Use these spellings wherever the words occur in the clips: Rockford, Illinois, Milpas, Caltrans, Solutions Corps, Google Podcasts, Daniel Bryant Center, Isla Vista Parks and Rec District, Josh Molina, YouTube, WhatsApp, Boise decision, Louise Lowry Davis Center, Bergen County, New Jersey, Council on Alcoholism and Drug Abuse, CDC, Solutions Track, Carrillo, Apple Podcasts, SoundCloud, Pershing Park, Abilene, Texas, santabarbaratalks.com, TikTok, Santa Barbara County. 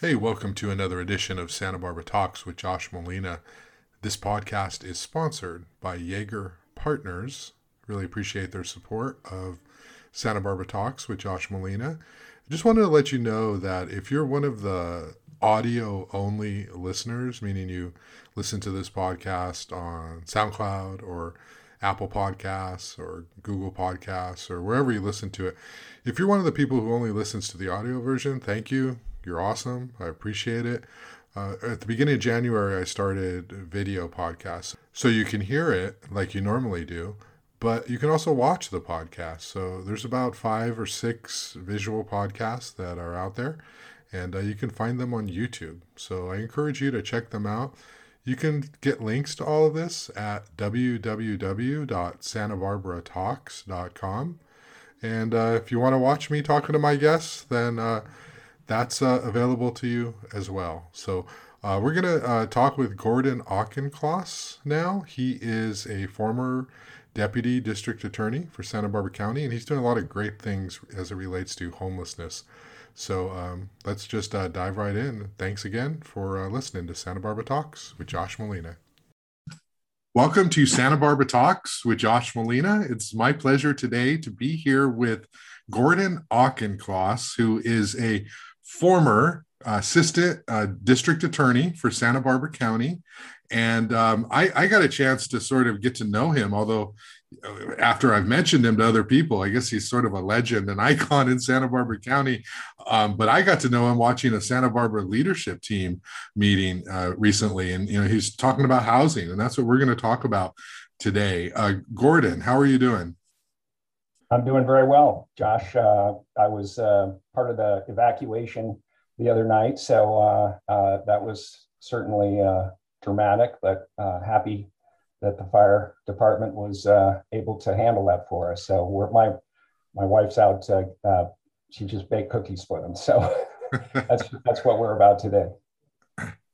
Hey, welcome to another edition of Santa Barbara Talks with Josh Molina. This podcast is sponsored by Jaeger Partners. Really appreciate their support of Santa Barbara Talks with Josh Molina. Just wanted to let you know that if you're one of the audio-only listeners, meaning you listen to this podcast on SoundCloud or Apple Podcasts or Google Podcasts or wherever you listen to it, if you're one of the people who only listens to the audio version, thank you. You're awesome. I appreciate it. At the beginning of January, I started video podcasts, so you can hear it like you normally do, but you can also watch the podcast. So there's about 5 or 6 visual podcasts that are out there, and you can find them on YouTube. So I encourage you to check them out. You can get links to all of this at www.santabarbaratalks.com. And if you want to watch me talking to my guests, then that's available to you as well. So we're going to talk with Gordon Auchincloss now. He is a former deputy district attorney for Santa Barbara County, and he's doing a lot of great things as it relates to homelessness. So let's just dive right in. Thanks again for listening to Santa Barbara Talks with Josh Molina. Welcome to Santa Barbara Talks with Josh Molina. It's my pleasure today to be here with Gordon Auchincloss, who is a former assistant district attorney for Santa Barbara County. And I got a chance to sort of get to know him, although after I've mentioned him to other people, I guess he's sort of a legend, an icon in Santa Barbara County. But I got to know him watching a Santa Barbara leadership team meeting recently. And, you know, he's talking about housing, and that's what we're going to talk about today. Gordon, how are you doing? I'm doing very well, Josh. I was part of the evacuation the other night, so that was certainly dramatic, but happy that the fire department was able to handle that for us. So my wife's out; she just baked cookies for them. So that's what we're about today.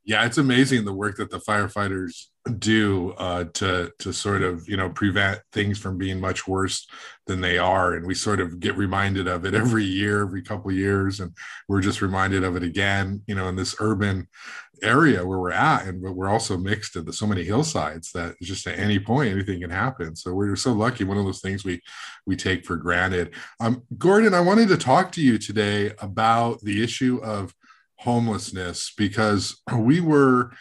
Yeah, it's amazing the work that the firefighters do to sort of, you know, prevent things from being much worse than they are. And we sort of get reminded of it every year, every couple of years. And we're just reminded of it again, you know, in this urban area where we're at. And but we're also mixed to so many hillsides that just at any point, anything can happen. So we're so lucky. One of those things we take for granted. Gordon, I wanted to talk to you today about the issue of homelessness, because we were,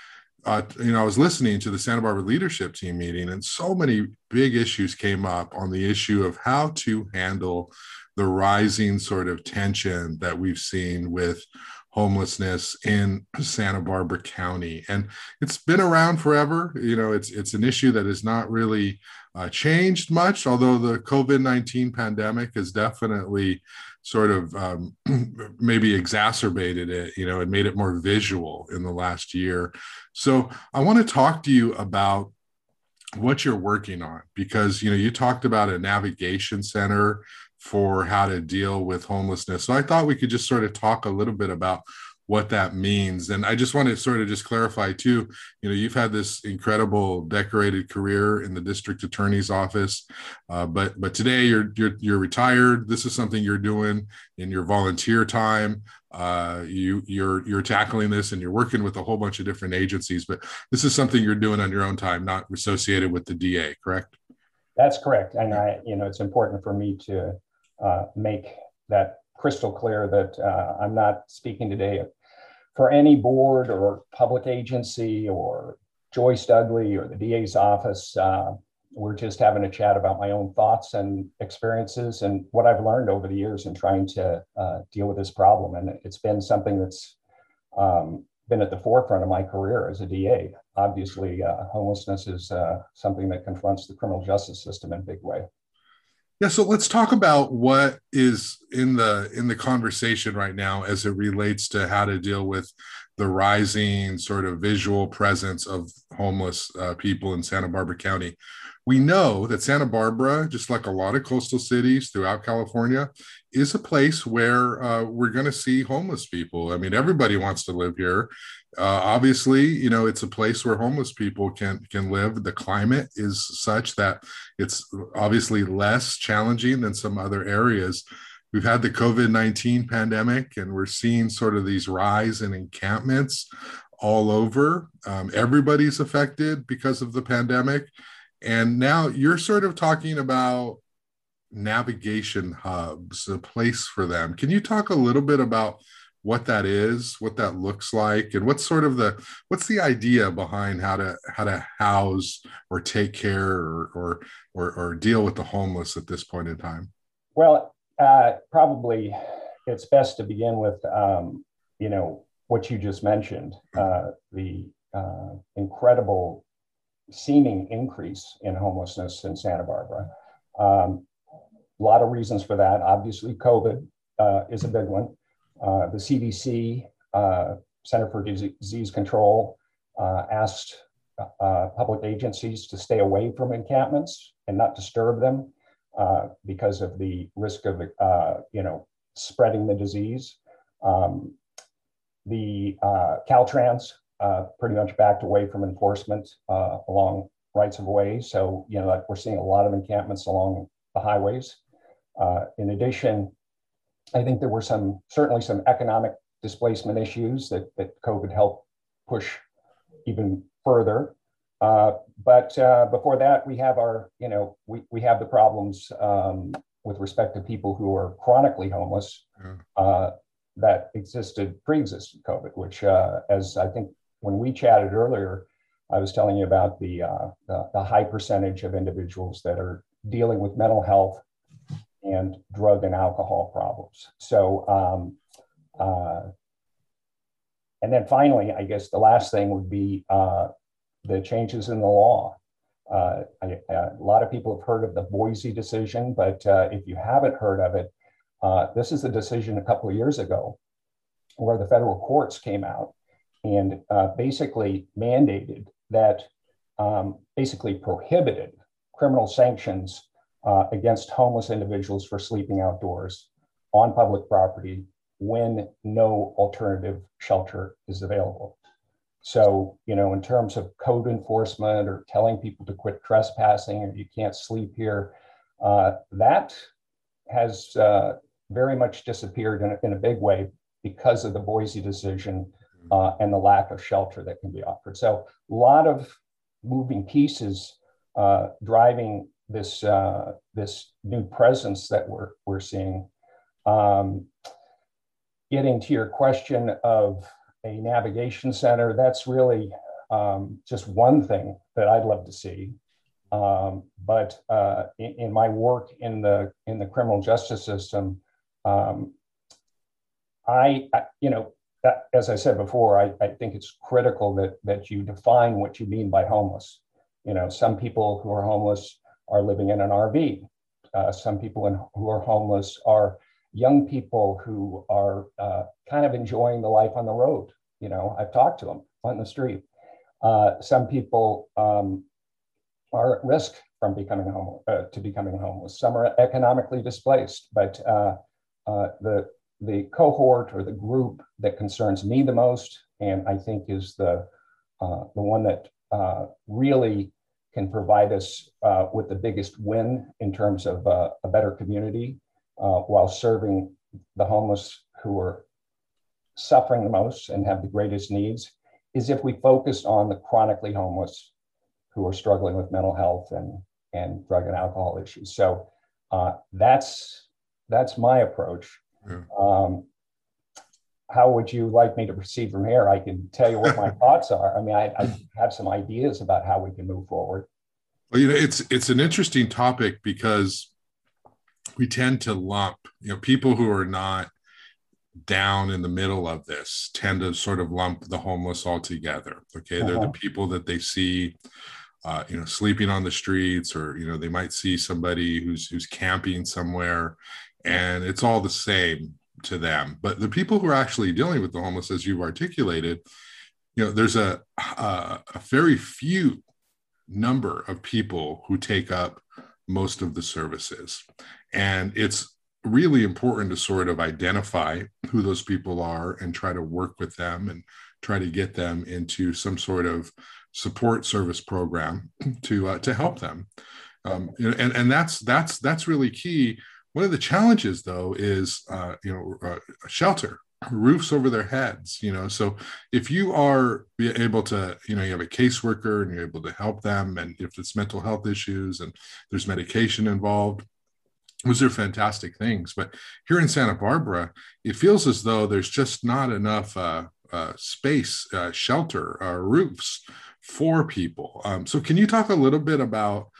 I was listening to the Santa Barbara leadership team meeting, and so many big issues came up on the issue of how to handle the rising sort of tension that we've seen with homelessness in Santa Barbara County. And it's been around forever. You know, it's an issue that is not really changed much, although the COVID-19 pandemic has definitely sort of maybe exacerbated it, you know, and made it more visual in the last year. So I want to talk to you about what you're working on, because, you know, you talked about a navigation center for how to deal with homelessness. So I thought we could just sort of talk a little bit about what that means. And I just want to sort of just clarify too, you know, you've had this incredible decorated career in the district attorney's office, but today you're retired. This is something you're doing in your volunteer time. You're tackling this, and you're working with a whole bunch of different agencies, but this is something you're doing on your own time, not associated with the DA, correct? That's correct. And it's important for me to make that crystal clear that I'm not speaking today for any board or public agency or Joyce Dudley or the DA's office. We're just having a chat about my own thoughts and experiences and what I've learned over the years in trying to deal with this problem. And it's been something that's been at the forefront of my career as a DA. Obviously, homelessness is something that confronts the criminal justice system in a big way. Yeah, so let's talk about what is in the conversation right now as it relates to how to deal with the rising sort of visual presence of homeless people in Santa Barbara County. We know that Santa Barbara, just like a lot of coastal cities throughout California, is a place where we're going to see homeless people. I mean, everybody wants to live here. Obviously, you know, it's a place where homeless people can live. The climate is such that it's obviously less challenging than some other areas. We've had the COVID-19 pandemic, and we're seeing sort of these rise in encampments all over. Everybody's affected because of the pandemic. And now you're sort of talking about navigation hubs, a place for them. Can you talk a little bit about what that is, what that looks like, and what's the idea behind how to house or take care or deal with the homeless at this point in time? Well, probably it's best to begin with, what you just mentioned, the incredible seeming increase in homelessness in Santa Barbara. A lot of reasons for that. Obviously, COVID is a big one. The CDC, Center for Disease Control, asked public agencies to stay away from encampments and not disturb them because of the risk of, spreading the disease. The Caltrans pretty much backed away from enforcement along rights of way. So, like we're seeing a lot of encampments along the highways. In addition, I think there were certainly some economic displacement issues that COVID helped push even further. But before that, we have we have the problems with respect to people who are chronically homeless that pre-existed COVID, which as I think when we chatted earlier, I was telling you about the high percentage of individuals that are dealing with mental health and drug and alcohol problems. So, and then finally, I guess the last thing would be the changes in the law. A lot of people have heard of the Boise decision, but if you haven't heard of it, this is a decision a couple of years ago where the federal courts came out and basically mandated that basically prohibited criminal sanctions against homeless individuals for sleeping outdoors on public property when no alternative shelter is available. So, in terms of code enforcement or telling people to quit trespassing or you can't sleep here, that has very much disappeared in a big way because of the Boise decision and the lack of shelter that can be offered. So a lot of moving pieces driving this new presence that we're seeing. Getting to your question of a navigation center, that's really just one thing that I'd love to see. But in my work in the criminal justice system, as I said before, I think it's critical that you define what you mean by homeless. Some people who are homeless are living in an RV. Some people who are homeless are young people who are kind of enjoying the life on the road. I've talked to them on the street. Some people are at risk from becoming homeless. Some are economically displaced, but the cohort or the group that concerns me the most, and I think is the one that really can provide us with the biggest win in terms of a better community while serving the homeless who are suffering the most and have the greatest needs, is if we focus on the chronically homeless who are struggling with mental health and drug and alcohol issues. So that's my approach. Yeah. How would you like me to proceed from here? I can tell you what my thoughts are. I mean, I have some ideas about how we can move forward. Well, it's an interesting topic because we tend to lump, people who are not down in the middle of this tend to sort of lump the homeless all together. Okay. Uh-huh. They're the people that they see, sleeping on the streets, or, they might see somebody who's camping somewhere and it's all the same to them. But the people who are actually dealing with the homeless, as you've articulated, there's a very few number of people who take up most of the services. And it's really important to sort of identify who those people are and try to work with them and try to get them into some sort of support service program to help them. And that's really key. One of the challenges, though, is shelter, roofs over their heads. You know, so if you are able to, you know, you have a caseworker and you're able to help them, and if it's mental health issues and there's medication involved, those are fantastic things. But here in Santa Barbara, it feels as though there's just not enough space, shelter, roofs for people. So can you talk a little bit about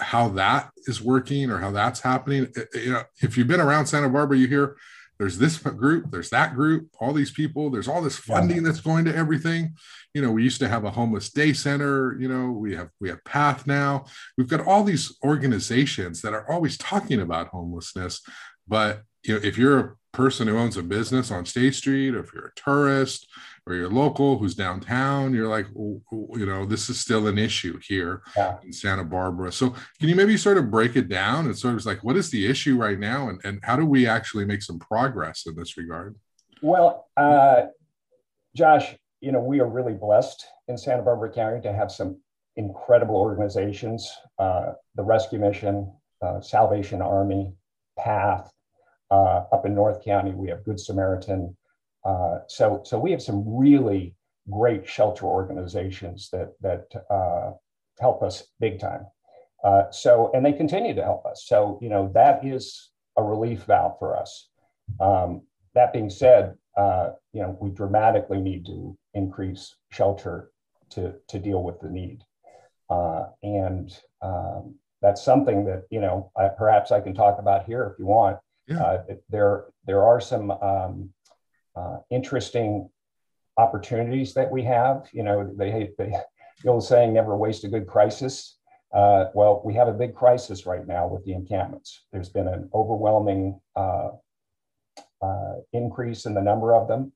how that is working or how that's happening? You know, if you've been around Santa Barbara, you hear there's this group, there's that group, all these people, there's all this funding that's going to everything. You know, we used to have a homeless day center, you know, we have PATH now. We've got all these organizations that are always talking about homelessness. But, you know, if you're a person who owns a business on State Street, or if you're a tourist, or you're local who's downtown, you're like, you know, this is still an issue here in Santa Barbara. So can you maybe sort of break it down and sort of like, what is the issue right now? And how do we actually make some progress in this regard? Well, Josh, you know, we are really blessed in Santa Barbara County to have some incredible organizations, the Rescue Mission, Salvation Army, PATH. Up in North County, we have Good Samaritan. So we have some really great shelter organizations that help us big time. And they continue to help us. So, you know, that is a relief valve for us. That being said, you know, we dramatically need to increase shelter to deal with the need. That's something that, you know, perhaps I can talk about here if you want. Yeah. There are some interesting opportunities that we have. You know, the old saying, never waste a good crisis. Well, we have a big crisis right now with the encampments. There's been an overwhelming increase in the number of them.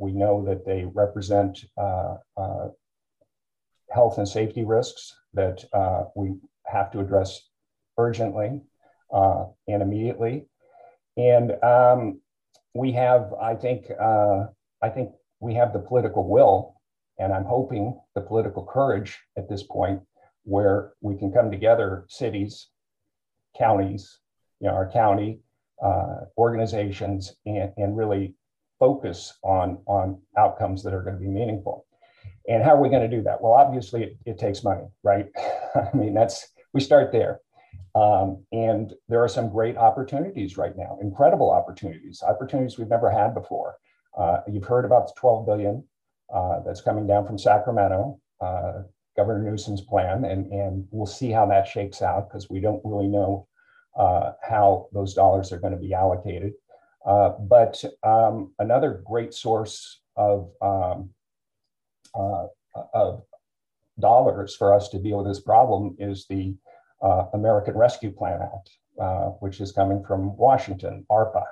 We know that they represent health and safety risks that we have to address urgently and immediately. And we have, I think we have the political will, and I'm hoping the political courage at this point, where we can come together, cities, counties, you know, our county, organizations, and really focus on outcomes that are going to be meaningful. And how are we going to do that? Well, obviously it takes money, right? I mean, we start there. And there are some great opportunities right now, incredible opportunities we've never had before. You've heard about the $12 billion that's coming down from Sacramento, Governor Newsom's plan, and we'll see how that shakes out, because we don't really know how those dollars are going to be allocated. But another great source of dollars for us to deal with this problem is the American Rescue Plan Act, which is coming from Washington, ARPA,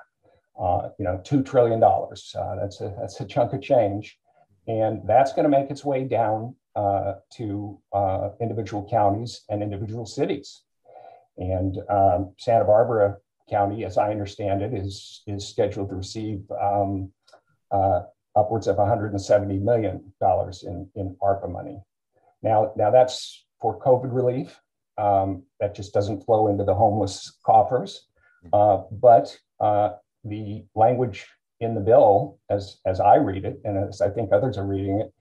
you know, $2 trillion. That's a chunk of change. And that's going to make its way down to individual counties and individual cities. And Santa Barbara County, as I understand it, is scheduled to receive upwards of $170 million in ARPA money. Now that's for COVID relief. That just doesn't flow into the homeless coffers. But the language in the bill, as I read it, and as I think others are reading it,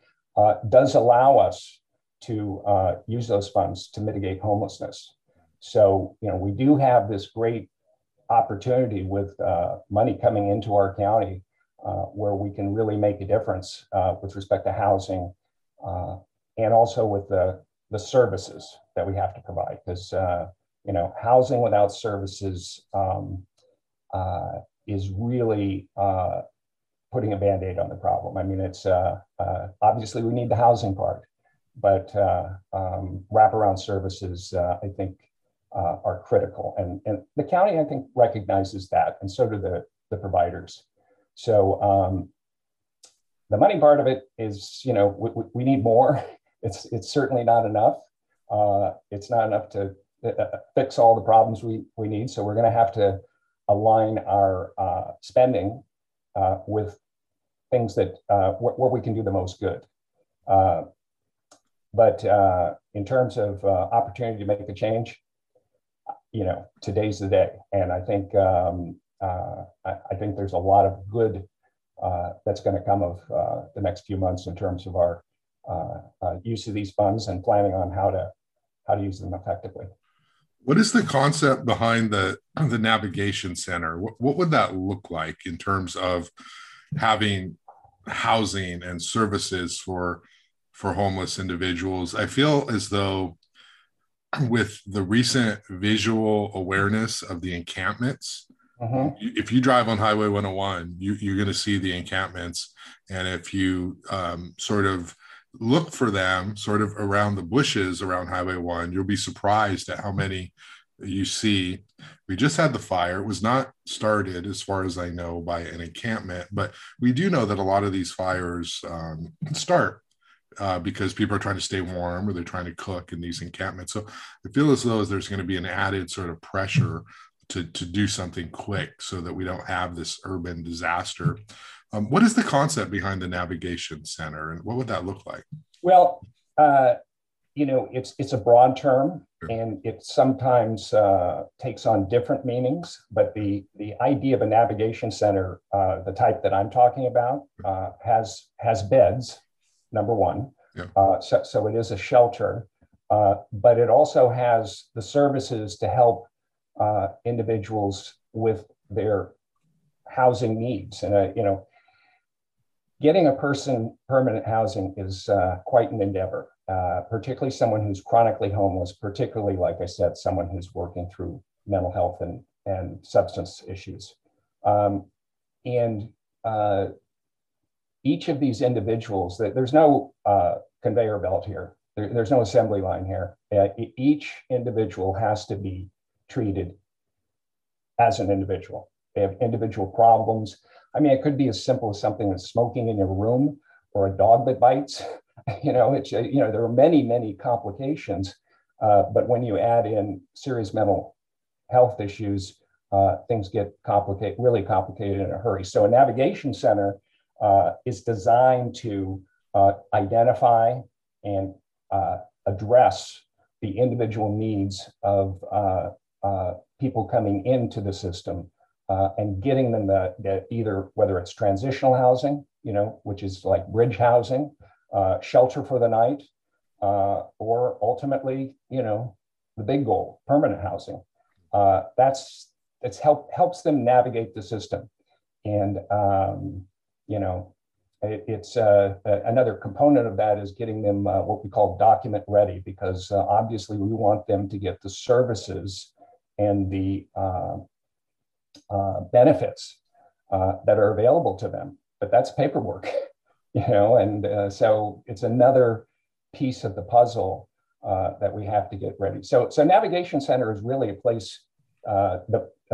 does allow us to use those funds to mitigate homelessness. So, you know, we do have this great opportunity with money coming into our county where we can really make a difference with respect to housing and also with the services that we have to provide, because you know, housing without services is really putting a Band-Aid on the problem. I mean, it's obviously we need the housing part, but wraparound services I think are critical, and the county I think recognizes that, and so do the providers. So the money part of it is, you know, we need more. It's certainly not enough. It's not enough to fix all the problems we need. So we're going to have to align our spending with things that where we can do the most good. But in terms of opportunity to make a change, you know, today's the day. And I think I think there's a lot of good that's going to come of the next few months in terms of our use of these funds and planning on how to use them effectively. What is the concept behind the navigation center? What would that look like in terms of having housing and services for homeless individuals? I feel as though with the recent visual awareness of the encampments, if you drive on Highway 101, you're going to see the encampments. And if you sort of look for them sort of around the bushes around Highway 1, you'll be surprised at how many you see. We just had the fire. It was not started, as far as I know, by an encampment, but we do know that a lot of these fires start because people are trying to stay warm or they're trying to cook in these encampments. So I feel as though there's going to be an added sort of pressure to do something quick so that we don't have this urban disaster. What is the concept behind the navigation center and what would that look like? Well, you know, it's a broad term and it sometimes takes on different meanings, but the idea of a navigation center, the type that I'm talking about, has beds, number one. So it is a shelter, but it also has the services to help individuals with their housing needs. And, you know, getting a person permanent housing is quite an endeavor, particularly someone who's chronically homeless, particularly, like I said, someone who's working through mental health and substance issues. And each of these individuals, there's no conveyor belt here. There's no assembly line here. Each individual has to be treated as an individual. They have individual problems. I mean, it could be as simple as something that's smoking in your room or a dog that bites. You know, it's, you know, there are many, many complications. But when you add in serious mental health issues, things get complicated, really complicated in a hurry. So a navigation center is designed to identify and address the individual needs of people coming into the system and getting them the either, whether it's transitional housing, you know, which is like bridge housing, shelter for the night, or ultimately, you know, the big goal, permanent housing. That's helps them navigate the system. And, you know, it's another component of that is getting them what we call document ready, because obviously we want them to get the services and the benefits that are available to them, but that's paperwork, you know, and so it's another piece of the puzzle that we have to get ready. So Navigation Center is really a place, at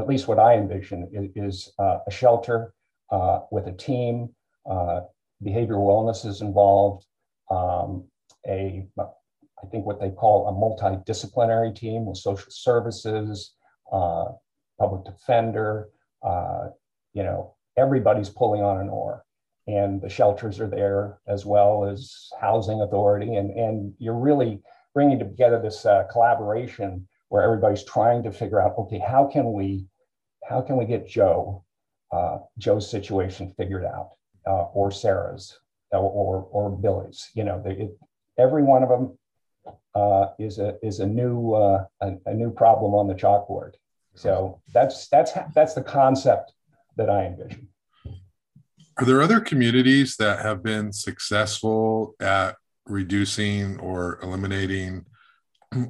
least what I envision is a shelter with a team. Behavioral wellness is involved, I think what they call a multidisciplinary team with social services, public defender, you know, everybody's pulling on an oar. And the shelters are there as well as housing authority. And you're really bringing together this collaboration where everybody's trying to figure out, okay, how can we get Joe's situation figured out? Or Sarah's, or Billy's. You know, every one of them is a new problem on the chalkboard. So that's the concept that I envision. Are there other communities that have been successful at reducing or eliminating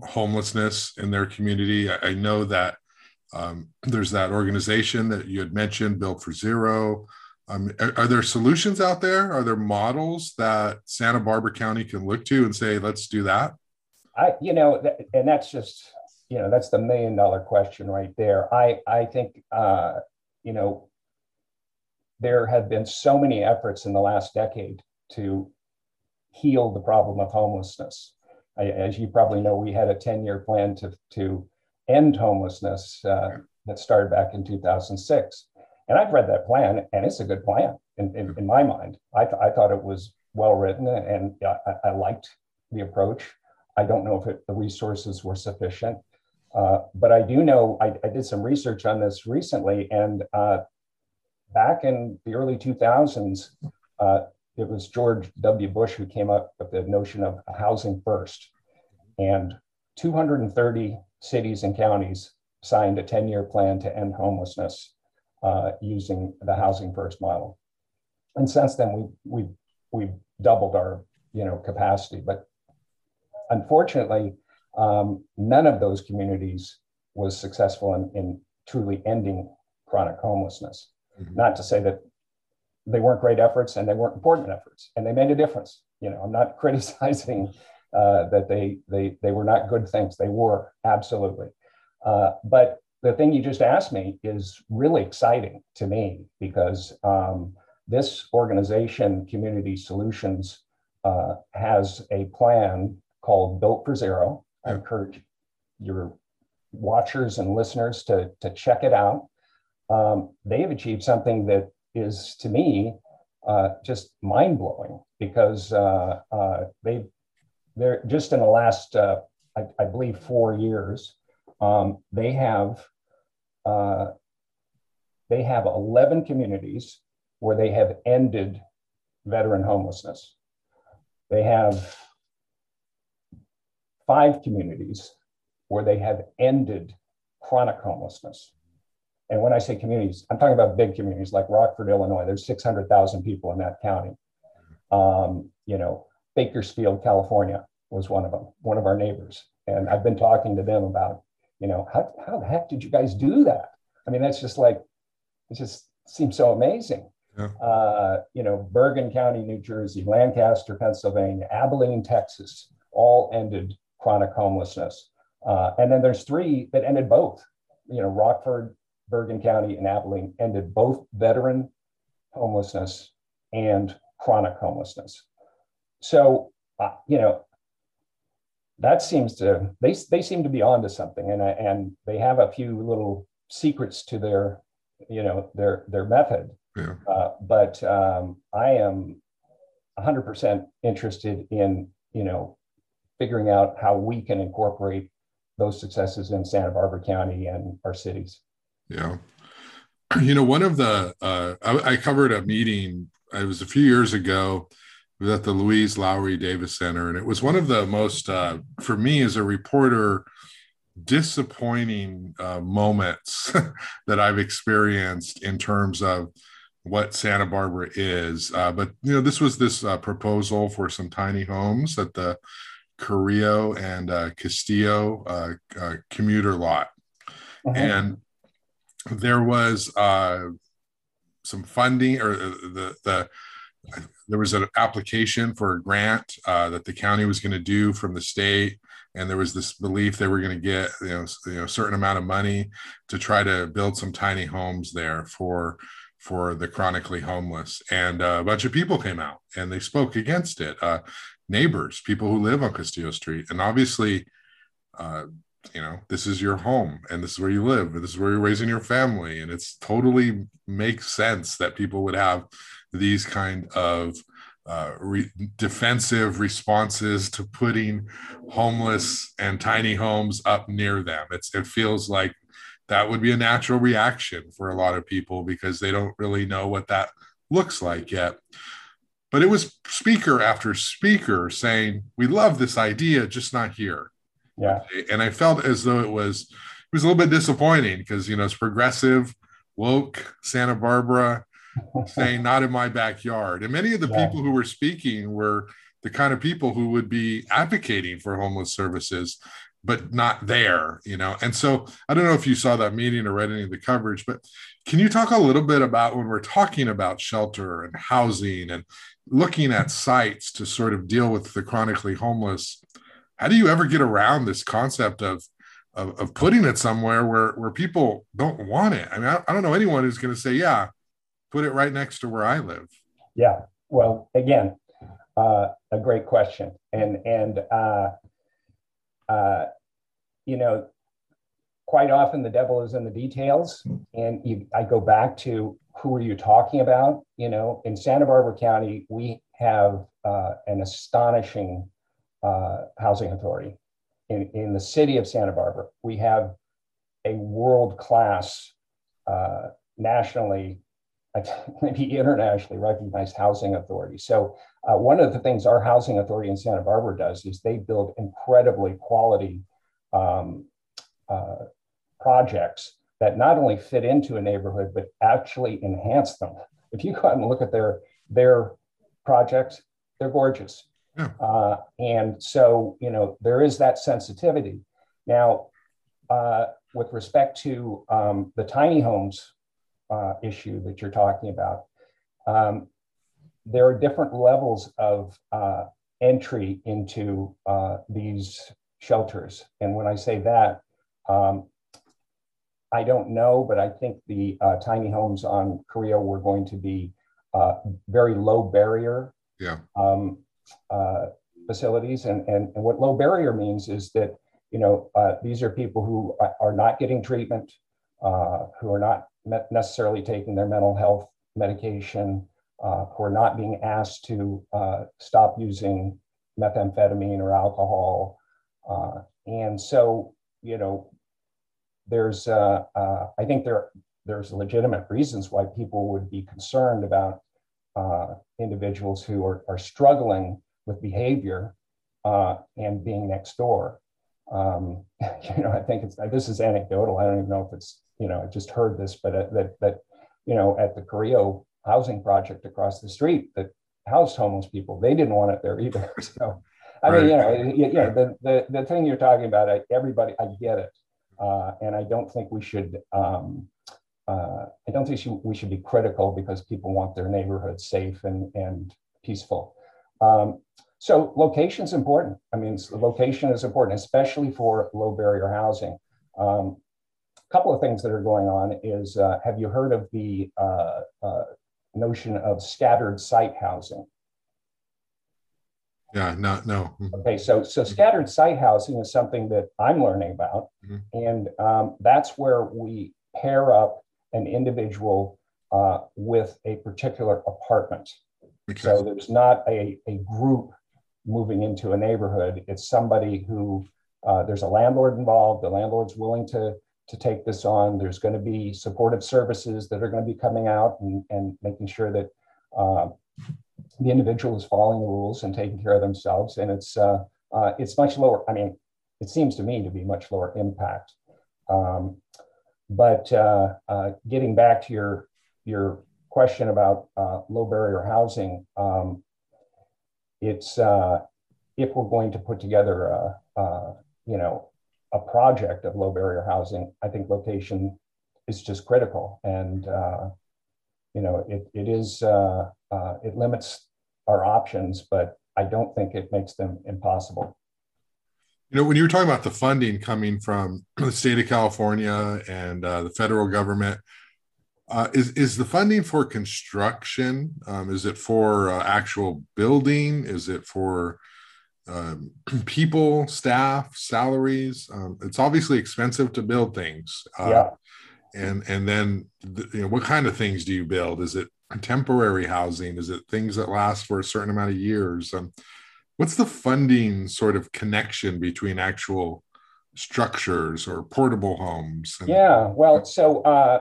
homelessness in their community? I know that there's that organization that you had mentioned, Built for Zero. Are there solutions out there? Are there models that Santa Barbara County can look to and say, let's do that? And that's just, you know, that's the $1 million question right there. I think, you know, there have been so many efforts in the last decade to heal the problem of homelessness. As you probably know, we had a 10-year plan to end homelessness that started back in 2006. And I've read that plan, and it's a good plan in my mind. I thought it was well written, and I liked the approach. I don't know if the resources were sufficient, But I do know, I did some research on this recently, and back in the early 2000s, it was George W. Bush who came up with the notion of housing first. And 230 cities and counties signed a 10-year plan to end homelessness using the housing first model. And since then, we've doubled our capacity. But unfortunately, none of those communities was successful in truly ending chronic homelessness. Mm-hmm. Not to say that they weren't great efforts and they weren't important efforts, and they made a difference. I'm not criticizing that they were not good things. They were, absolutely. But the thing you just asked me is really exciting to me, because this organization, Community Solutions, has a plan called Built for Zero. I encourage your watchers and listeners to check it out. They have achieved something that is, to me, just mind-blowing, because they're just in the last, I believe, 4 years, they have 11 communities where they have ended veteran homelessness. They have 5 communities where they have ended chronic homelessness. And when I say communities, I'm talking about big communities like Rockford, Illinois. There's 600,000 people in that county. Bakersfield, California was one of them, one of our neighbors. And I've been talking to them about, how the heck did you guys do that? I mean, that's just like, it just seems so amazing. Yeah. Bergen County, New Jersey, Lancaster, Pennsylvania, Abilene, Texas, all ended chronic homelessness. And then there's 3 that ended both. Rockford, Bergen County, and Abilene ended both veteran homelessness and chronic homelessness. So, that seems to, they seem to be onto something, and they have a few little secrets to their, their method. Yeah. But I am 100% interested in, figuring out how we can incorporate those successes in Santa Barbara County and our cities. Yeah. One of the, I covered a meeting, it was a few years ago, at the Louise Lowry Davis Center. And it was one of the most, for me as a reporter, disappointing moments that I've experienced in terms of what Santa Barbara is. But, this was this proposal for some tiny homes at the Carrillo and Castillo commuter lot. Uh-huh. And there was some funding, or there was an application for a grant that the county was going to do from the state, and there was this belief they were going to get a certain amount of money to try to build some tiny homes there for the chronically homeless. And a bunch of people came out and they spoke against it. Neighbors, people who live on Castillo Street, and obviously, this is your home, and this is where you live, and this is where you're raising your family, and it's totally makes sense that people would have these kind of defensive responses to putting homeless and tiny homes up near them. It feels like that would be a natural reaction for a lot of people, because they don't really know what that looks like yet. But it was speaker after speaker saying, we love this idea, just not here. Yeah. And I felt as though it was a little bit disappointing, because, it's progressive, woke Santa Barbara saying, not in my backyard. And many of the people who were speaking were the kind of people who would be advocating for homeless services, but not there, And so I don't know if you saw that meeting or read any of the coverage, but can you talk a little bit about, when we're talking about shelter and housing and looking at sites to sort of deal with the chronically homeless, how do you ever get around this concept of putting it somewhere where people don't want it? I mean, I don't know anyone who's going to say, put it right next to where I live. Yeah. Well, again, a great question. And quite often the devil is in the details. And I go back to, who are you talking about? In Santa Barbara County, we have an astonishing housing authority. in the city of Santa Barbara, we have a world-class, nationally, maybe internationally recognized housing authority. So one of the things our housing authority in Santa Barbara does is they build incredibly quality projects that not only fit into a neighborhood, but actually enhance them. If you go out and look at their projects, they're gorgeous. Yeah. And so, you know, there is that sensitivity. Now, with respect to the tiny homes issue that you're talking about, there are different levels of entry into these shelters. And when I say that, I don't know, but I think the tiny homes on Carrillo were going to be very low barrier facilities. And what low barrier means is that, you know, these are people who are not getting treatment, who are not necessarily taking their mental health medication, who are not being asked to stop using methamphetamine or alcohol. And so, you know, there's, I think there's legitimate reasons why people would be concerned about individuals who are struggling with behavior and being next door. You know, I think it's, this is anecdotal. I don't even know if it's, you know, I just heard this, but that, you know, at the Carrillo housing project across the street that housed homeless people, they didn't want it there either. So, I mean, you know, the thing you're talking about, everybody, I get it. And I don't think we should, be critical because people want their neighborhood safe and peaceful. So location's important. I mean, location is important, especially for low barrier housing. A couple of things that are going on is, have you heard of the notion of scattered site housing? Yeah, no. Okay, so scattered site housing is something that I'm learning about. Mm-hmm. And that's where we pair up an individual with a particular apartment. Okay. So there's not a group moving into a neighborhood. It's somebody who, there's a landlord involved. The landlord's willing to take this on. There's going to be supportive services that are going to be coming out and making sure that the individual is following the rules and taking care of themselves. And it's much lower. I mean, it seems to me to be much lower impact. But getting back to your question about low barrier housing, it's if we're going to put together a project of low barrier housing, I think location is just critical. And you know, it is, it limits our options, but I don't think it makes them impossible. You know, when you were talking about the funding coming from the state of California and the federal government, is the funding for construction? Is it for actual building? Is it for people, staff, salaries? It's obviously expensive to build things. Yeah. And then, you know, what kind of things do you build? Is it temporary housing? Is it things that last for a certain amount of years? What's the funding sort of connection between actual structures or portable homes? Yeah, well, so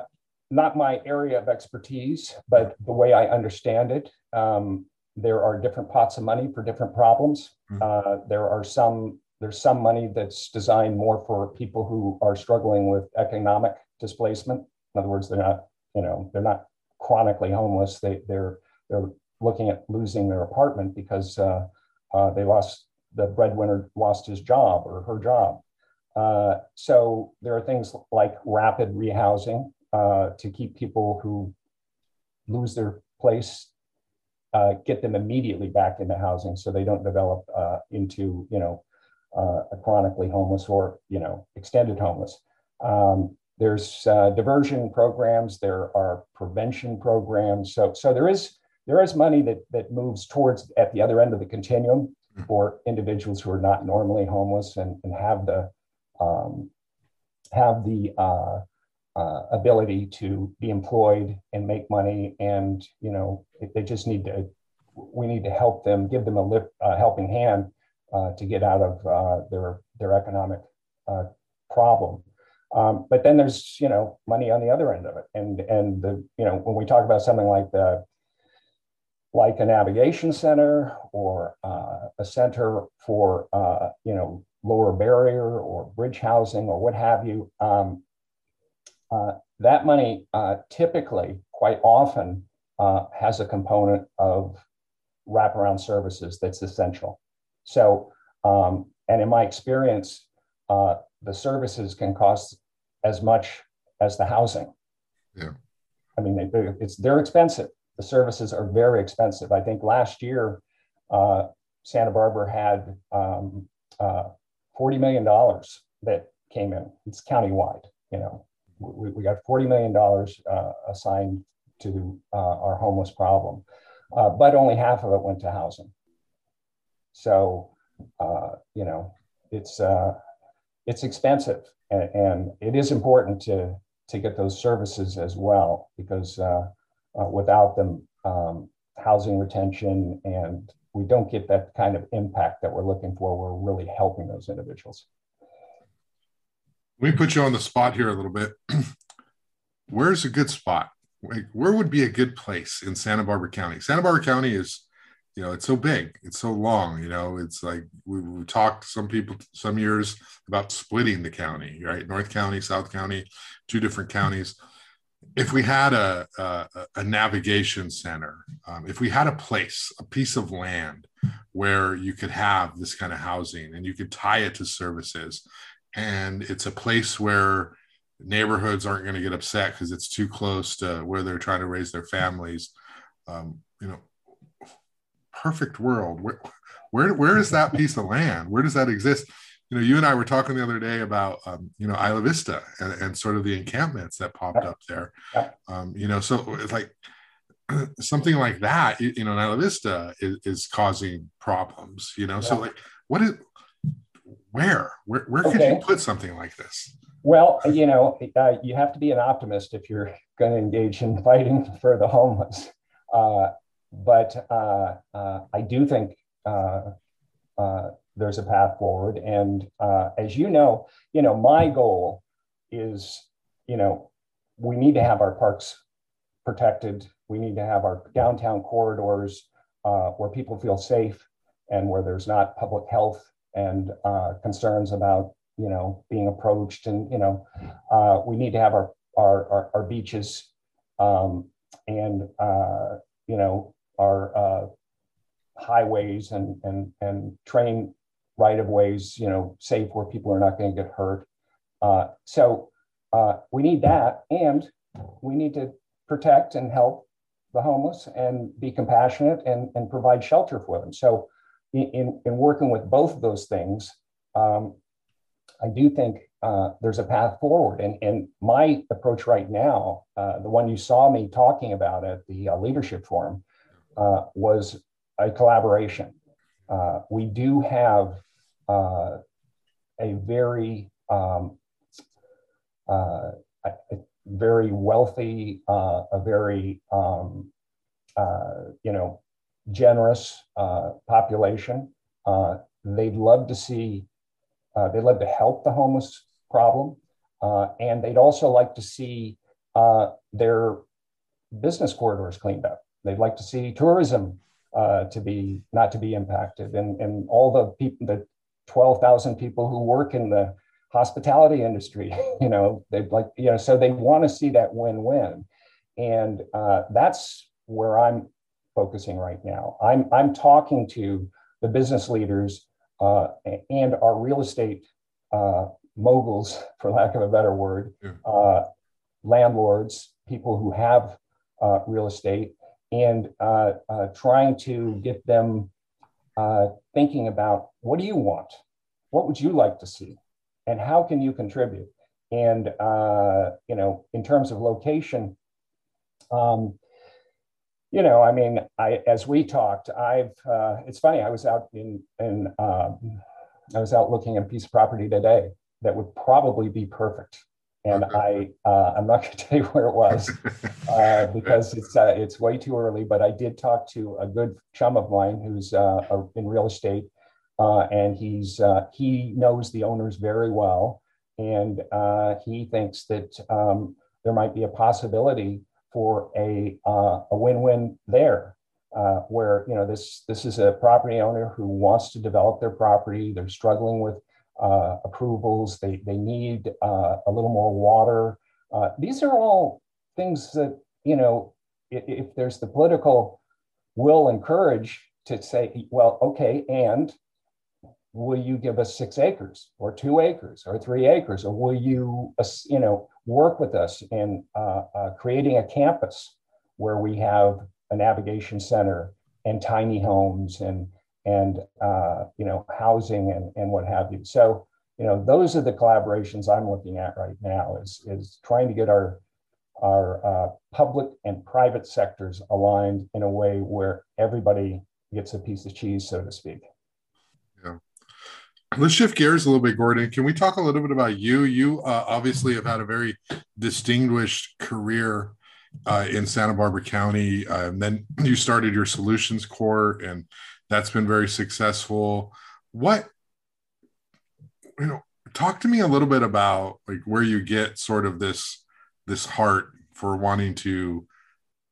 not my area of expertise, but the way I understand it, there are different pots of money for different problems. Mm-hmm. There's some money that's designed more for people who are struggling with economic displacement. In other words, they're not chronically homeless. They're looking at losing their apartment because the breadwinner lost his job or her job. So there are things like rapid rehousing to keep people who lose their place, get them immediately back into housing so they don't develop into, you know, a chronically homeless or, you know, extended homeless. There's diversion programs. There are prevention programs. So there is money that moves towards at the other end of the continuum for individuals who are not normally homeless and have the ability to be employed and make money. And you know, we need to help them, give them a helping hand to get out of their economic problem. But then there's, you know, money on the other end of it. And the, you know, when we talk about something like the, like a navigation center or a center for, you know, lower barrier or bridge housing or what have you, that money typically quite often has a component of wraparound services that's essential. So, and in my experience, the services can cost as much as the housing. Yeah, I mean, they're expensive. The services are very expensive. I think last year, Santa Barbara had $40 million that came in. It's countywide, you know. We got $40 million assigned to our homeless problem, but only half of it went to housing. So, you know, it's expensive, and it is important to get those services as well, because without them, housing retention, and we don't get that kind of impact that we're looking for. We're really helping those individuals. Let me put you on the spot here a little bit. Where's a good spot? Like, where would be a good place in Santa Barbara County? Santa Barbara County is, you know, it's so big, it's so long, you know, it's like we talked to some people some years about splitting the county, right? North County, South County, two different counties. If we had a navigation center, if we had a place, a piece of land where you could have this kind of housing and you could tie it to services, and it's a place where neighborhoods aren't going to get upset because it's too close to where they're trying to raise their families, you know, perfect world. Where is that piece of land? Where does that exist? You know, you and I were talking the other day about, you know, Isla Vista and sort of the encampments that popped up there. You know, so it's like something like that, you know, in Isla Vista is causing problems, you know? Yeah. So like, what is, where could you put something like this? Well, you know, you have to be an optimist if you're going to engage in fighting for the homeless. But I do think there's a path forward. And as you know, my goal is, you know, we need to have our parks protected. We need to have our downtown corridors where people feel safe and where there's not public health and concerns about, you know, being approached, and, you know, we need to have our beaches and, you know, our highways and train right-of-ways, you know, safe where people are not going to get hurt. So we need that, and we need to protect and help the homeless and be compassionate and provide shelter for them. So in working with both of those things, I do think there's a path forward. And my approach right now, the one you saw me talking about at the leadership forum, was a collaboration. We do have a very, very wealthy, a very, you know, generous population. They'd love to see. They'd love to help the homeless problem, and they'd also like to see their business corridors cleaned up. They'd like to see tourism not to be impacted, and all the people, the 12,000 people who work in the hospitality industry, you know, they'd like, you know, so they want to see that win-win, and that's where I'm focusing right now. I'm talking to the business leaders. And our real estate moguls, for lack of a better word, landlords, people who have real estate, and trying to get them thinking about, what do you want? What would you like to see? And how can you contribute? And, you know, in terms of location, you know, I mean, as we talked, it's funny, I was out looking at a piece of property today that would probably be perfect. And I'm not going to tell you where it was because it's way too early, but I did talk to a good chum of mine who's in real estate and he knows the owners very well, and he thinks that there might be a possibility for a win-win there, where this is a property owner who wants to develop their property. They're struggling with approvals. They need a little more water. These are all things that, if there's the political will and courage to say, well, okay, and will you give us 6 acres or 2 acres or 3 acres, or will you, work with us in creating a campus where we have a navigation center and tiny homes and housing and what have you. So, those are the collaborations I'm looking at right now, is trying to get our public and private sectors aligned in a way where everybody gets a piece of cheese, so to speak. Yeah. Let's shift gears a little bit, Gordon. Can we talk a little bit about you? You obviously have had a very distinguished career in Santa Barbara County. And then you started your Solutions Corps, and that's been very successful. Talk to me a little bit about where you get sort of this heart for wanting to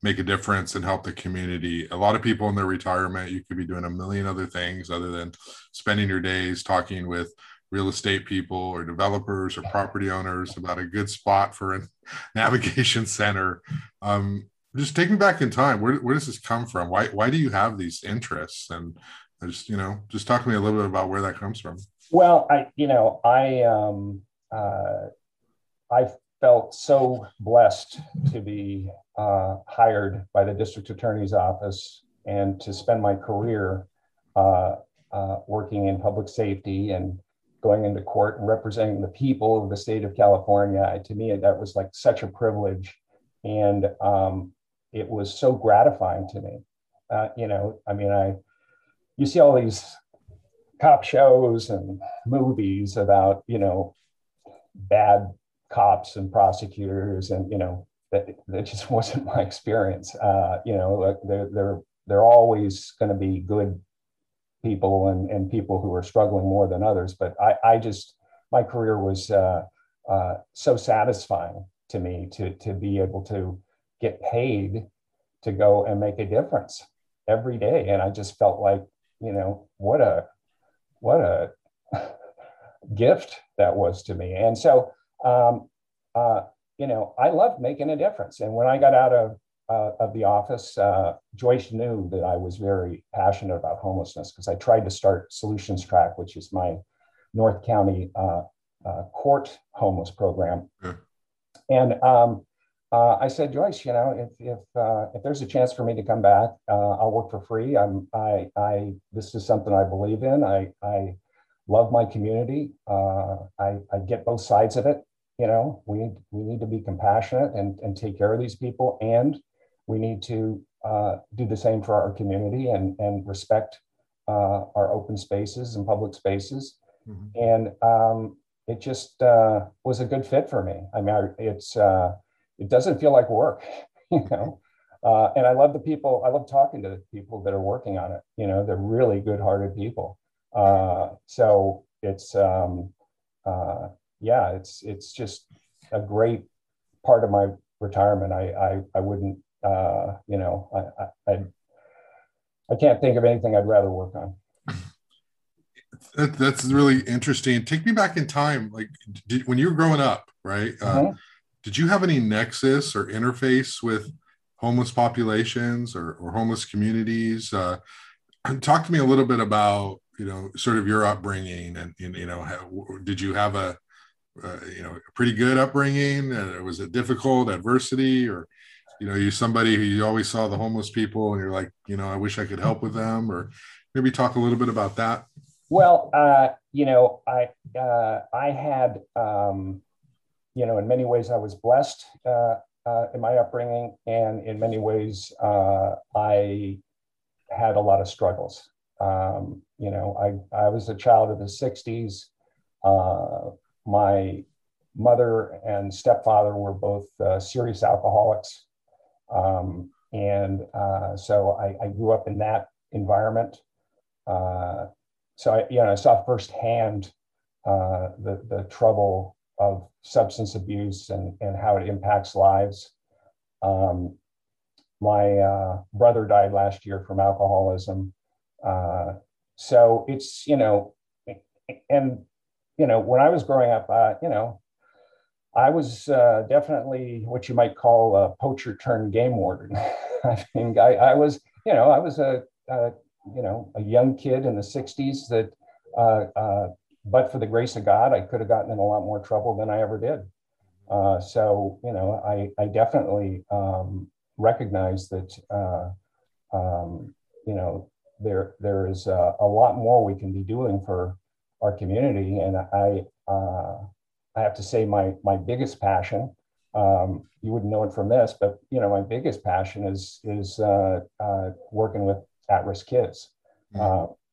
make a difference and help the community. A lot of people in their retirement, you could be doing a million other things other than spending your days talking with real estate people or developers or property owners about a good spot for a navigation center. Just take me back in time. Where does this come from? Why do you have these interests? And just talk to me a little bit about where that comes from. Well, I felt so blessed to be hired by the district attorney's office and to spend my career working in public safety and going into court and representing the people of the state of California. To me, that was like such a privilege. And it was so gratifying to me. You see all these cop shows and movies about, bad cops and prosecutors, and, that just wasn't my experience. They're always going to be good people and people who are struggling more than others. But my career was so satisfying to me to be able to get paid to go and make a difference every day. And I just felt like, what a gift that was to me. And so, I loved making a difference. And when I got out of the office, Joyce knew that I was very passionate about homelessness, because I tried to start Solutions Track, which is my North County court homeless program. Yeah. And I said, Joyce, if there's a chance for me to come back, I'll work for free. This is something I believe in. I love my community. I get both sides of it. We need to be compassionate and take care of these people, and we need to do the same for our community and respect our open spaces and public spaces. Mm-hmm. And it just was a good fit for me. I mean, it doesn't feel like work, and I love the people. I love talking to the people that are working on it. They're really good-hearted people. So it's. Yeah, it's just a great part of my retirement. I wouldn't, I can't think of anything I'd rather work on. That's really interesting. Take me back in time. When you were growing up, right? Mm-hmm. Did you have any nexus or interface with homeless populations or homeless communities? Talk to me a little bit about, sort of your upbringing and did you have a pretty good upbringing? Was it difficult, adversity, or, you're somebody who you always saw the homeless people and you're like, I wish I could help with them, or maybe talk a little bit about that. Well, I had, in many ways I was blessed in my upbringing, and in many ways I had a lot of struggles. I was a child of the 60s. My mother and stepfather were both serious alcoholics. So I grew up in that environment. So I saw firsthand the trouble of substance abuse and how it impacts lives. My brother died last year from alcoholism. So it's, when I was growing up, I was definitely what you might call a poacher turned game warden. I think I was a young kid in the 60s that, but for the grace of God, I could have gotten in a lot more trouble than I ever did. I definitely recognize that, there is a lot more we can be doing for our community. And I have to say my biggest passion, you wouldn't know it from this, but, my biggest passion is working with at-risk kids,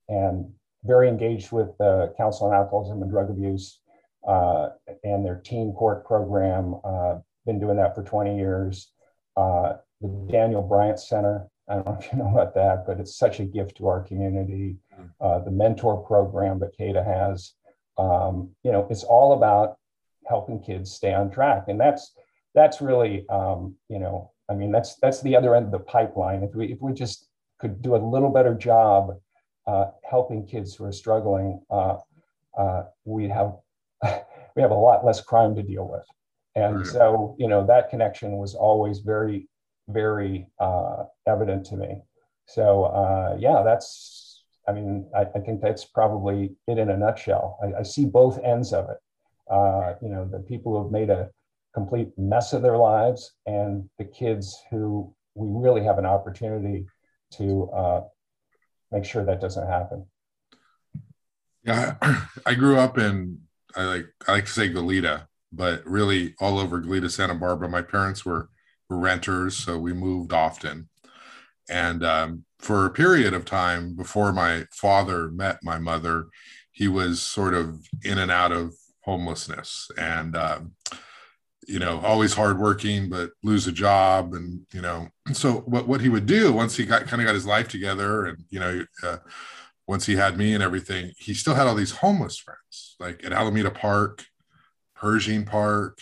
and very engaged with the Council on Alcoholism and Drug Abuse and their teen court program. Been doing that for 20 years. The Daniel Bryant Center, I don't know if you know about that, but it's such a gift to our community. The mentor program that CATA has, it's all about helping kids stay on track. And that's really, that's the other end of the pipeline. If we just could do a little better job helping kids who are struggling, we have a lot less crime to deal with. And so, that connection was always very, very evident to me. So, I think that's probably it in a nutshell. I see both ends of it. The people who have made a complete mess of their lives and the kids who we really have an opportunity to make sure that doesn't happen. Yeah, I grew up in, I like to say Goleta, but really all over Goleta, Santa Barbara. My parents were renters, so we moved often. And for a period of time before my father met my mother, he was sort of in and out of homelessness and, always hardworking, but lose a job. And, so what he would do once he got his life together and, once he had me and everything, he still had all these homeless friends, like at Alameda Park, Pershing Park.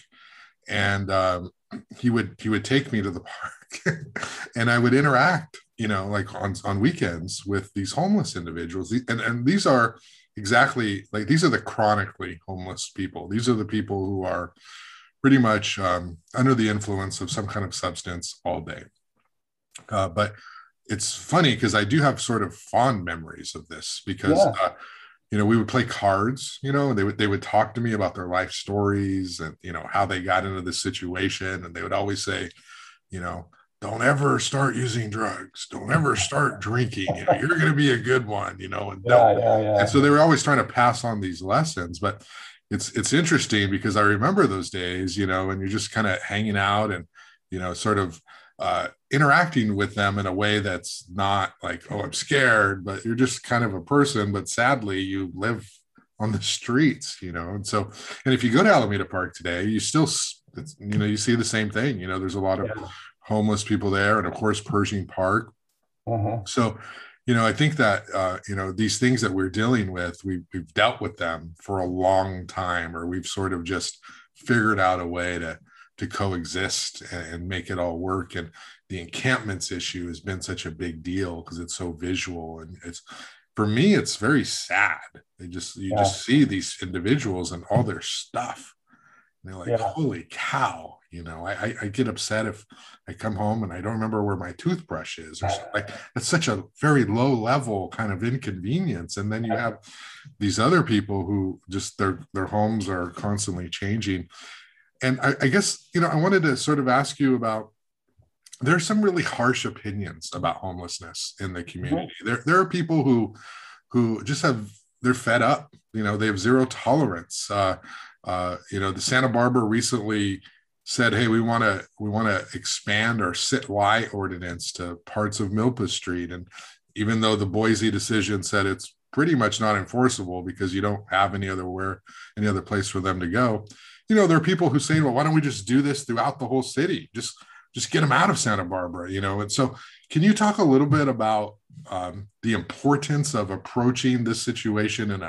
And he would take me to the park and I would interact, on weekends with these homeless individuals. And these are exactly like, these are the chronically homeless people. These are the people who are pretty much under the influence of some kind of substance all day. But it's funny because I do have sort of fond memories of this because, we would play cards, and they would talk to me about their life stories and, how they got into this situation. And they would always say, don't ever start using drugs. Don't ever start drinking. You're going to be a good one, And so they were always trying to pass on these lessons, but it's interesting because I remember those days, and you're just kind of hanging out and, sort of interacting with them in a way that's not like, oh, I'm scared, but you're just kind of a person, but sadly you live on the streets, And so, and if you go to Alameda Park today, you still, you see the same thing, there's a lot of homeless people there and of course, Pershing Park. So, I think that, these things that we're dealing with, we've dealt with them for a long time, or we've sort of just figured out a way to coexist and make it all work. And the encampments issue has been such a big deal because it's so visual. And it's, for me, it's very sad. You just see these individuals and all their stuff. And they're like, holy cow. I get upset if I come home and I don't remember where my toothbrush is or something. Like that's such a very low level kind of inconvenience. And then you have these other people who just their homes are constantly changing. And I guess, I wanted to sort of ask you about, there's some really harsh opinions about homelessness in the community. There are people who just they're fed up, they have zero tolerance. The Santa Barbara recently said, hey, we want to expand our sit-lie ordinance to parts of Milpas Street. And even though the Boise decision said it's pretty much not enforceable because you don't have any other place for them to go, there are people who say, well, why don't we just do this throughout the whole city? Just get them out of Santa Barbara, And so Can you talk a little bit about the importance of approaching this situation in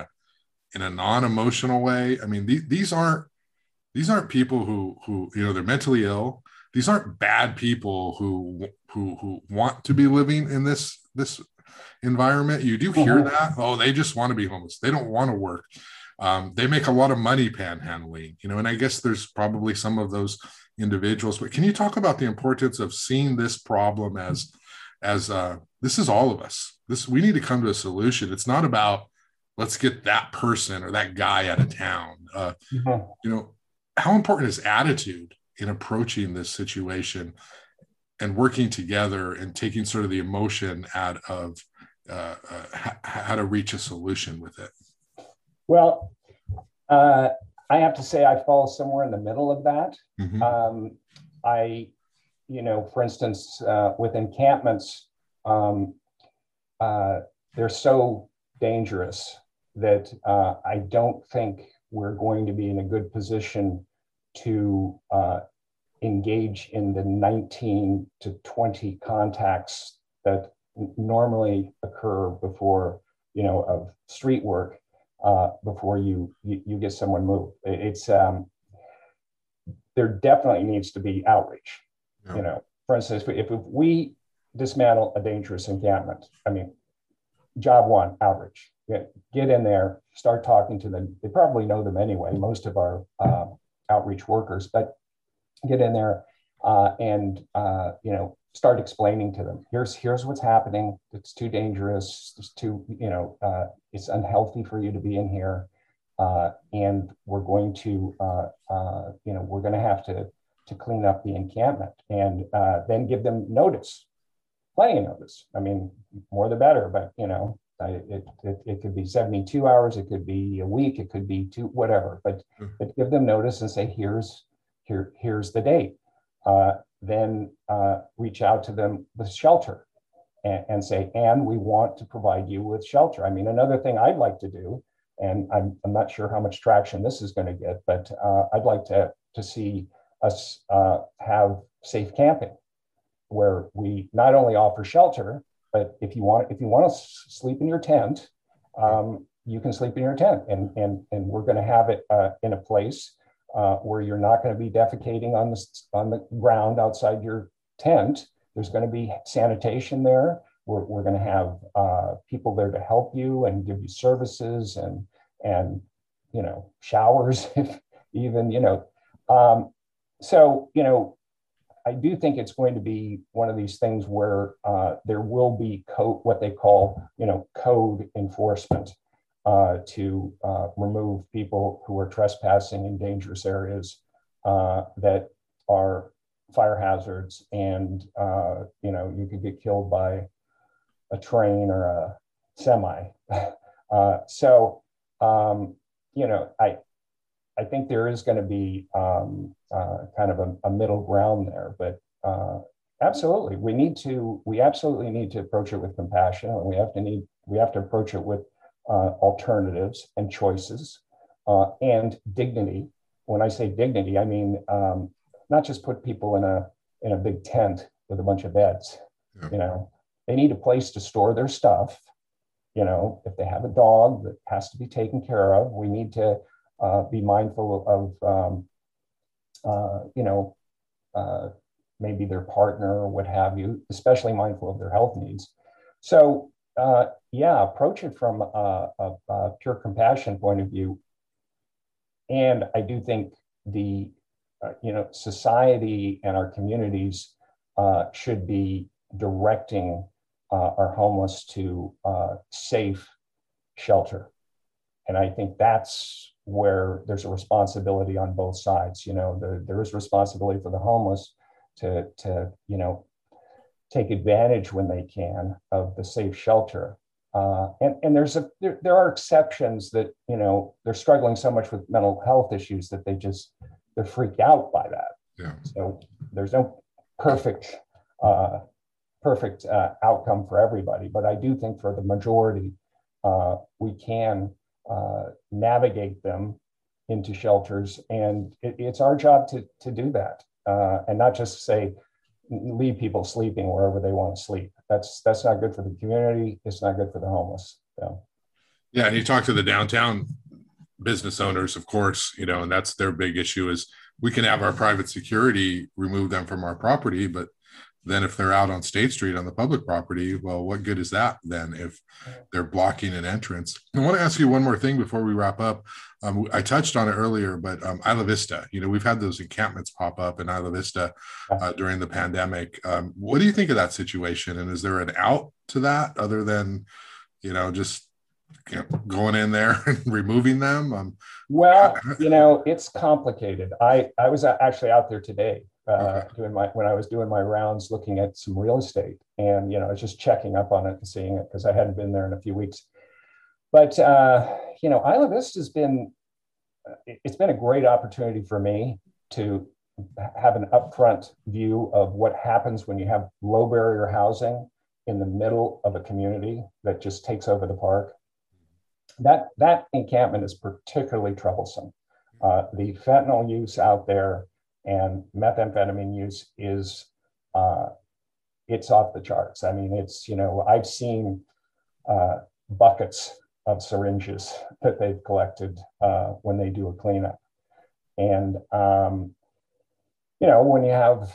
a non-emotional way? I mean, these aren't people who you know, they're mentally ill. These aren't bad people who want to be living in this environment. You do hear that. Oh, they just want to be homeless. They don't want to work. They make a lot of money panhandling, you know, and I guess there's probably some of those individuals, but can you talk about the importance of seeing this problem as this is all of us. We need to come to a solution. It's not about let's get that person or that guy out of town. You know, how important is attitude in approaching this situation and working together and taking sort of the emotion out of how to reach a solution with it? Well, I have to say I fall somewhere in the middle of that. Mm-hmm. For instance, with encampments, they're so dangerous that I don't think we're going to be in a good position to engage in the 19 to 20 contacts that normally occur before, you know, of street work. Before you get someone moved, it's there definitely needs to be outreach. Yeah. You know, for instance, if we dismantle a dangerous encampment, I mean, job one, outreach. Get in there, start talking to them. They probably know them anyway. Most of our outreach workers, but get in there and start explaining to them, here's what's happening. It's too dangerous. It's too, it's unhealthy for you to be in here. And we're going to, we're going to have to clean up the encampment, and then give them notice, plenty of notice. I mean, more the better, but you know, it could be 72 hours. It could be a week. It could be two, whatever, but give them notice and say, here's the date. Then reach out to them with shelter and say, and we want to provide you with shelter. I mean, another thing I'd like to do, and I'm not sure how much traction this is going to get, but I'd like to see us have safe camping, where we not only offer shelter, but if you want to sleep in your tent, you can sleep in your tent, and we're going to have it in a place where you're not going to be defecating on the ground outside your tent. There's going to be sanitation there. We're going to have people there to help you and give you services and showers, if even, So I do think it's going to be one of these things where there will be what they call, code enforcement. To remove people who are trespassing in dangerous areas that are fire hazards, and you could get killed by a train or a semi. I think there is going to be kind of a middle ground there, but absolutely we absolutely need to approach it with compassion, and we have to approach it with alternatives and choices and dignity. When I say dignity, I mean not just put people in a big tent with a bunch of beds. Yeah. You know, they need a place to store their stuff. You know, if they have a dog that has to be taken care of, we need to be mindful of maybe their partner or what have you, especially mindful of their health needs. So approach it from a pure compassion point of view. And I do think the, society and our communities should be directing our homeless to safe shelter. And I think that's where there's a responsibility on both sides. You know, there is responsibility for the homeless to take advantage when they can of the safe shelter. And there are exceptions that, they're struggling so much with mental health issues that they're freaked out by that. Yeah. So there's no perfect outcome for everybody. But I do think for the majority, we can navigate them into shelters. And it's our job to do that. And not just say, leave people sleeping wherever they want to sleep. That's not good for the community. It's not good for the homeless. So. Yeah, and you talk to the downtown business owners, of course, you know, and that's their big issue is we can have our private security remove them from our property, but then if they're out on State Street on the public property, well, what good is that then if they're blocking an entrance? I want to ask you one more thing before we wrap up. I touched on it earlier, but Isla Vista, you know, we've had those encampments pop up in Isla Vista during the pandemic. What do you think of that situation? And is there an out to that other than, you know, just going in there and removing them? Well, you know, it's complicated. I was actually out there today. When I was doing my rounds, looking at some real estate, and you know, I was just checking up on it and seeing it because I hadn't been there in a few weeks. But you know, Isla Vista has been a great opportunity for me to have an upfront view of what happens when you have low barrier housing in the middle of a community that just takes over the park. That encampment is particularly troublesome. The fentanyl use out there and methamphetamine use is, it's off the charts. I mean, it's, you know, I've seen buckets of syringes that they've collected when they do a cleanup. And, you know, when you have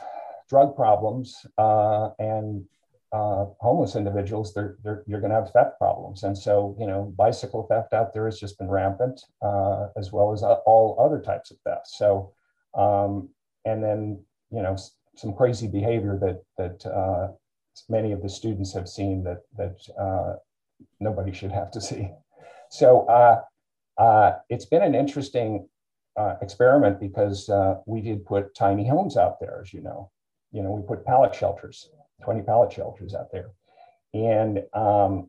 drug problems and homeless individuals, you're going to have theft problems. And so, you know, bicycle theft out there has just been rampant, as well as all other types of theft. So, and then, you know, some crazy behavior that many of the students have seen that nobody should have to see. So it's been an interesting experiment because we did put tiny homes out there, as you know. You know, we put pallet shelters, 20 pallet shelters out there. And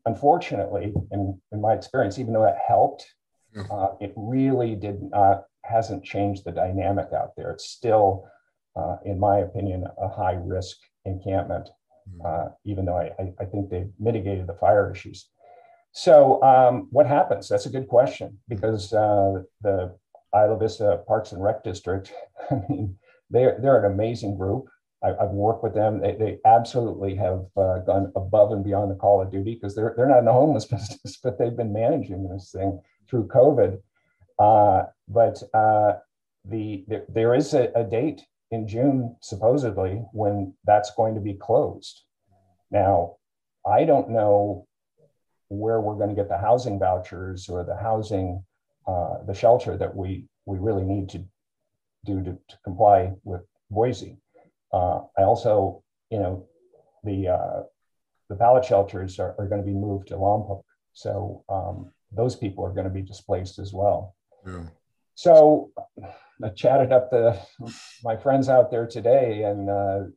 unfortunately, in my experience, even though it helped, it really did not. Hasn't changed the dynamic out there. It's still, in my opinion, a high risk encampment, even though I think they've mitigated the fire issues. So what happens? That's a good question, because the Isla Vista Parks and Rec District, I mean, they're an amazing group. I've worked with them. They absolutely have gone above and beyond the call of duty because they're not in the homeless business, but they've been managing this thing through COVID. There is a date in June, supposedly, when that's going to be closed. Now, I don't know where we're going to get the housing vouchers or the housing, the shelter that we really need to do to comply with Boise. I also, you know, the pallet shelters are going to be moved to Lompoc. So those people are going to be displaced as well. Yeah. So I chatted up my friends out there today, and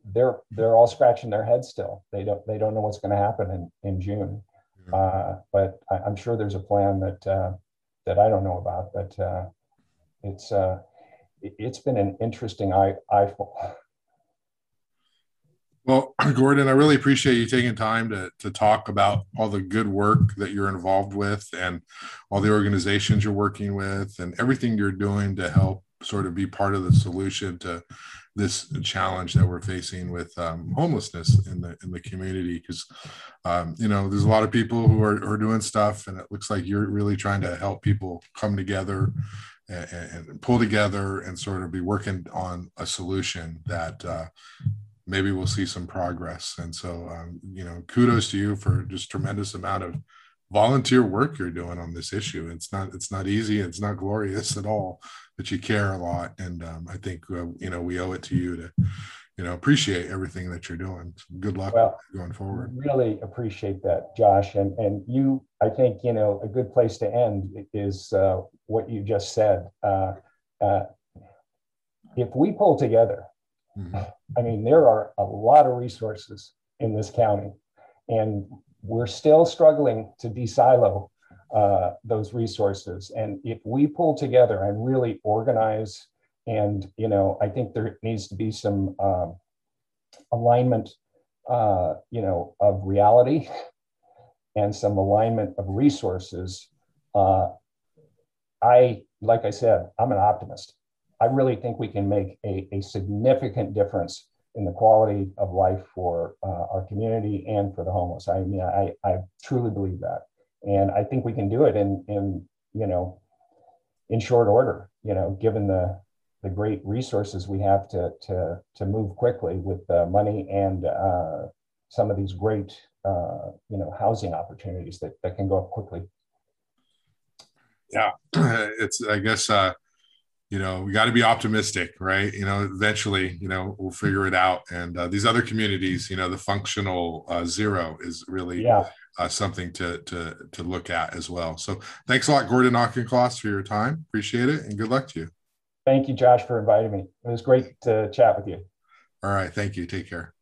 they're all scratching their heads still. They don't know what's going to happen in June. Yeah. But I'm sure there's a plan that I don't know about. But it's been an interesting eyeful. Well, Gordon, I really appreciate you taking time to talk about all the good work that you're involved with and all the organizations you're working with and everything you're doing to help sort of be part of the solution to this challenge that we're facing with homelessness in the community. Because, you know, there's a lot of people who are doing stuff, and it looks like you're really trying to help people come together and pull together and sort of be working on a solution that maybe we'll see some progress. And so, you know, kudos to you for just tremendous amount of volunteer work you're doing on this issue. It's not easy. It's not glorious at all, but you care a lot. And I think, you know, we owe it to you to, you know, appreciate everything that you're doing. Good luck going forward. Really appreciate that, Josh. And you, I think, you know, a good place to end is what you just said. If we pull together, I mean, there are a lot of resources in this county, and we're still struggling to de-silo those resources. And if we pull together and really organize, and, you know, I think there needs to be some alignment, you know, of reality and some alignment of resources. Like I said, I'm an optimist. I really think we can make a significant difference in the quality of life for our community and for the homeless. I mean, I truly believe that. And I think we can do it in short order, given the great resources we have to move quickly with money and some of these great, housing opportunities that can go up quickly. Yeah, we got to be optimistic, right? Eventually, we'll figure it out. And these other communities, the functional zero is really something to look at as well. So thanks a lot, Gordon Auchincloss, for your time. Appreciate it, and good luck to you. Thank you, Josh, for inviting me. It was great to chat with you. All right. Thank you. Take care.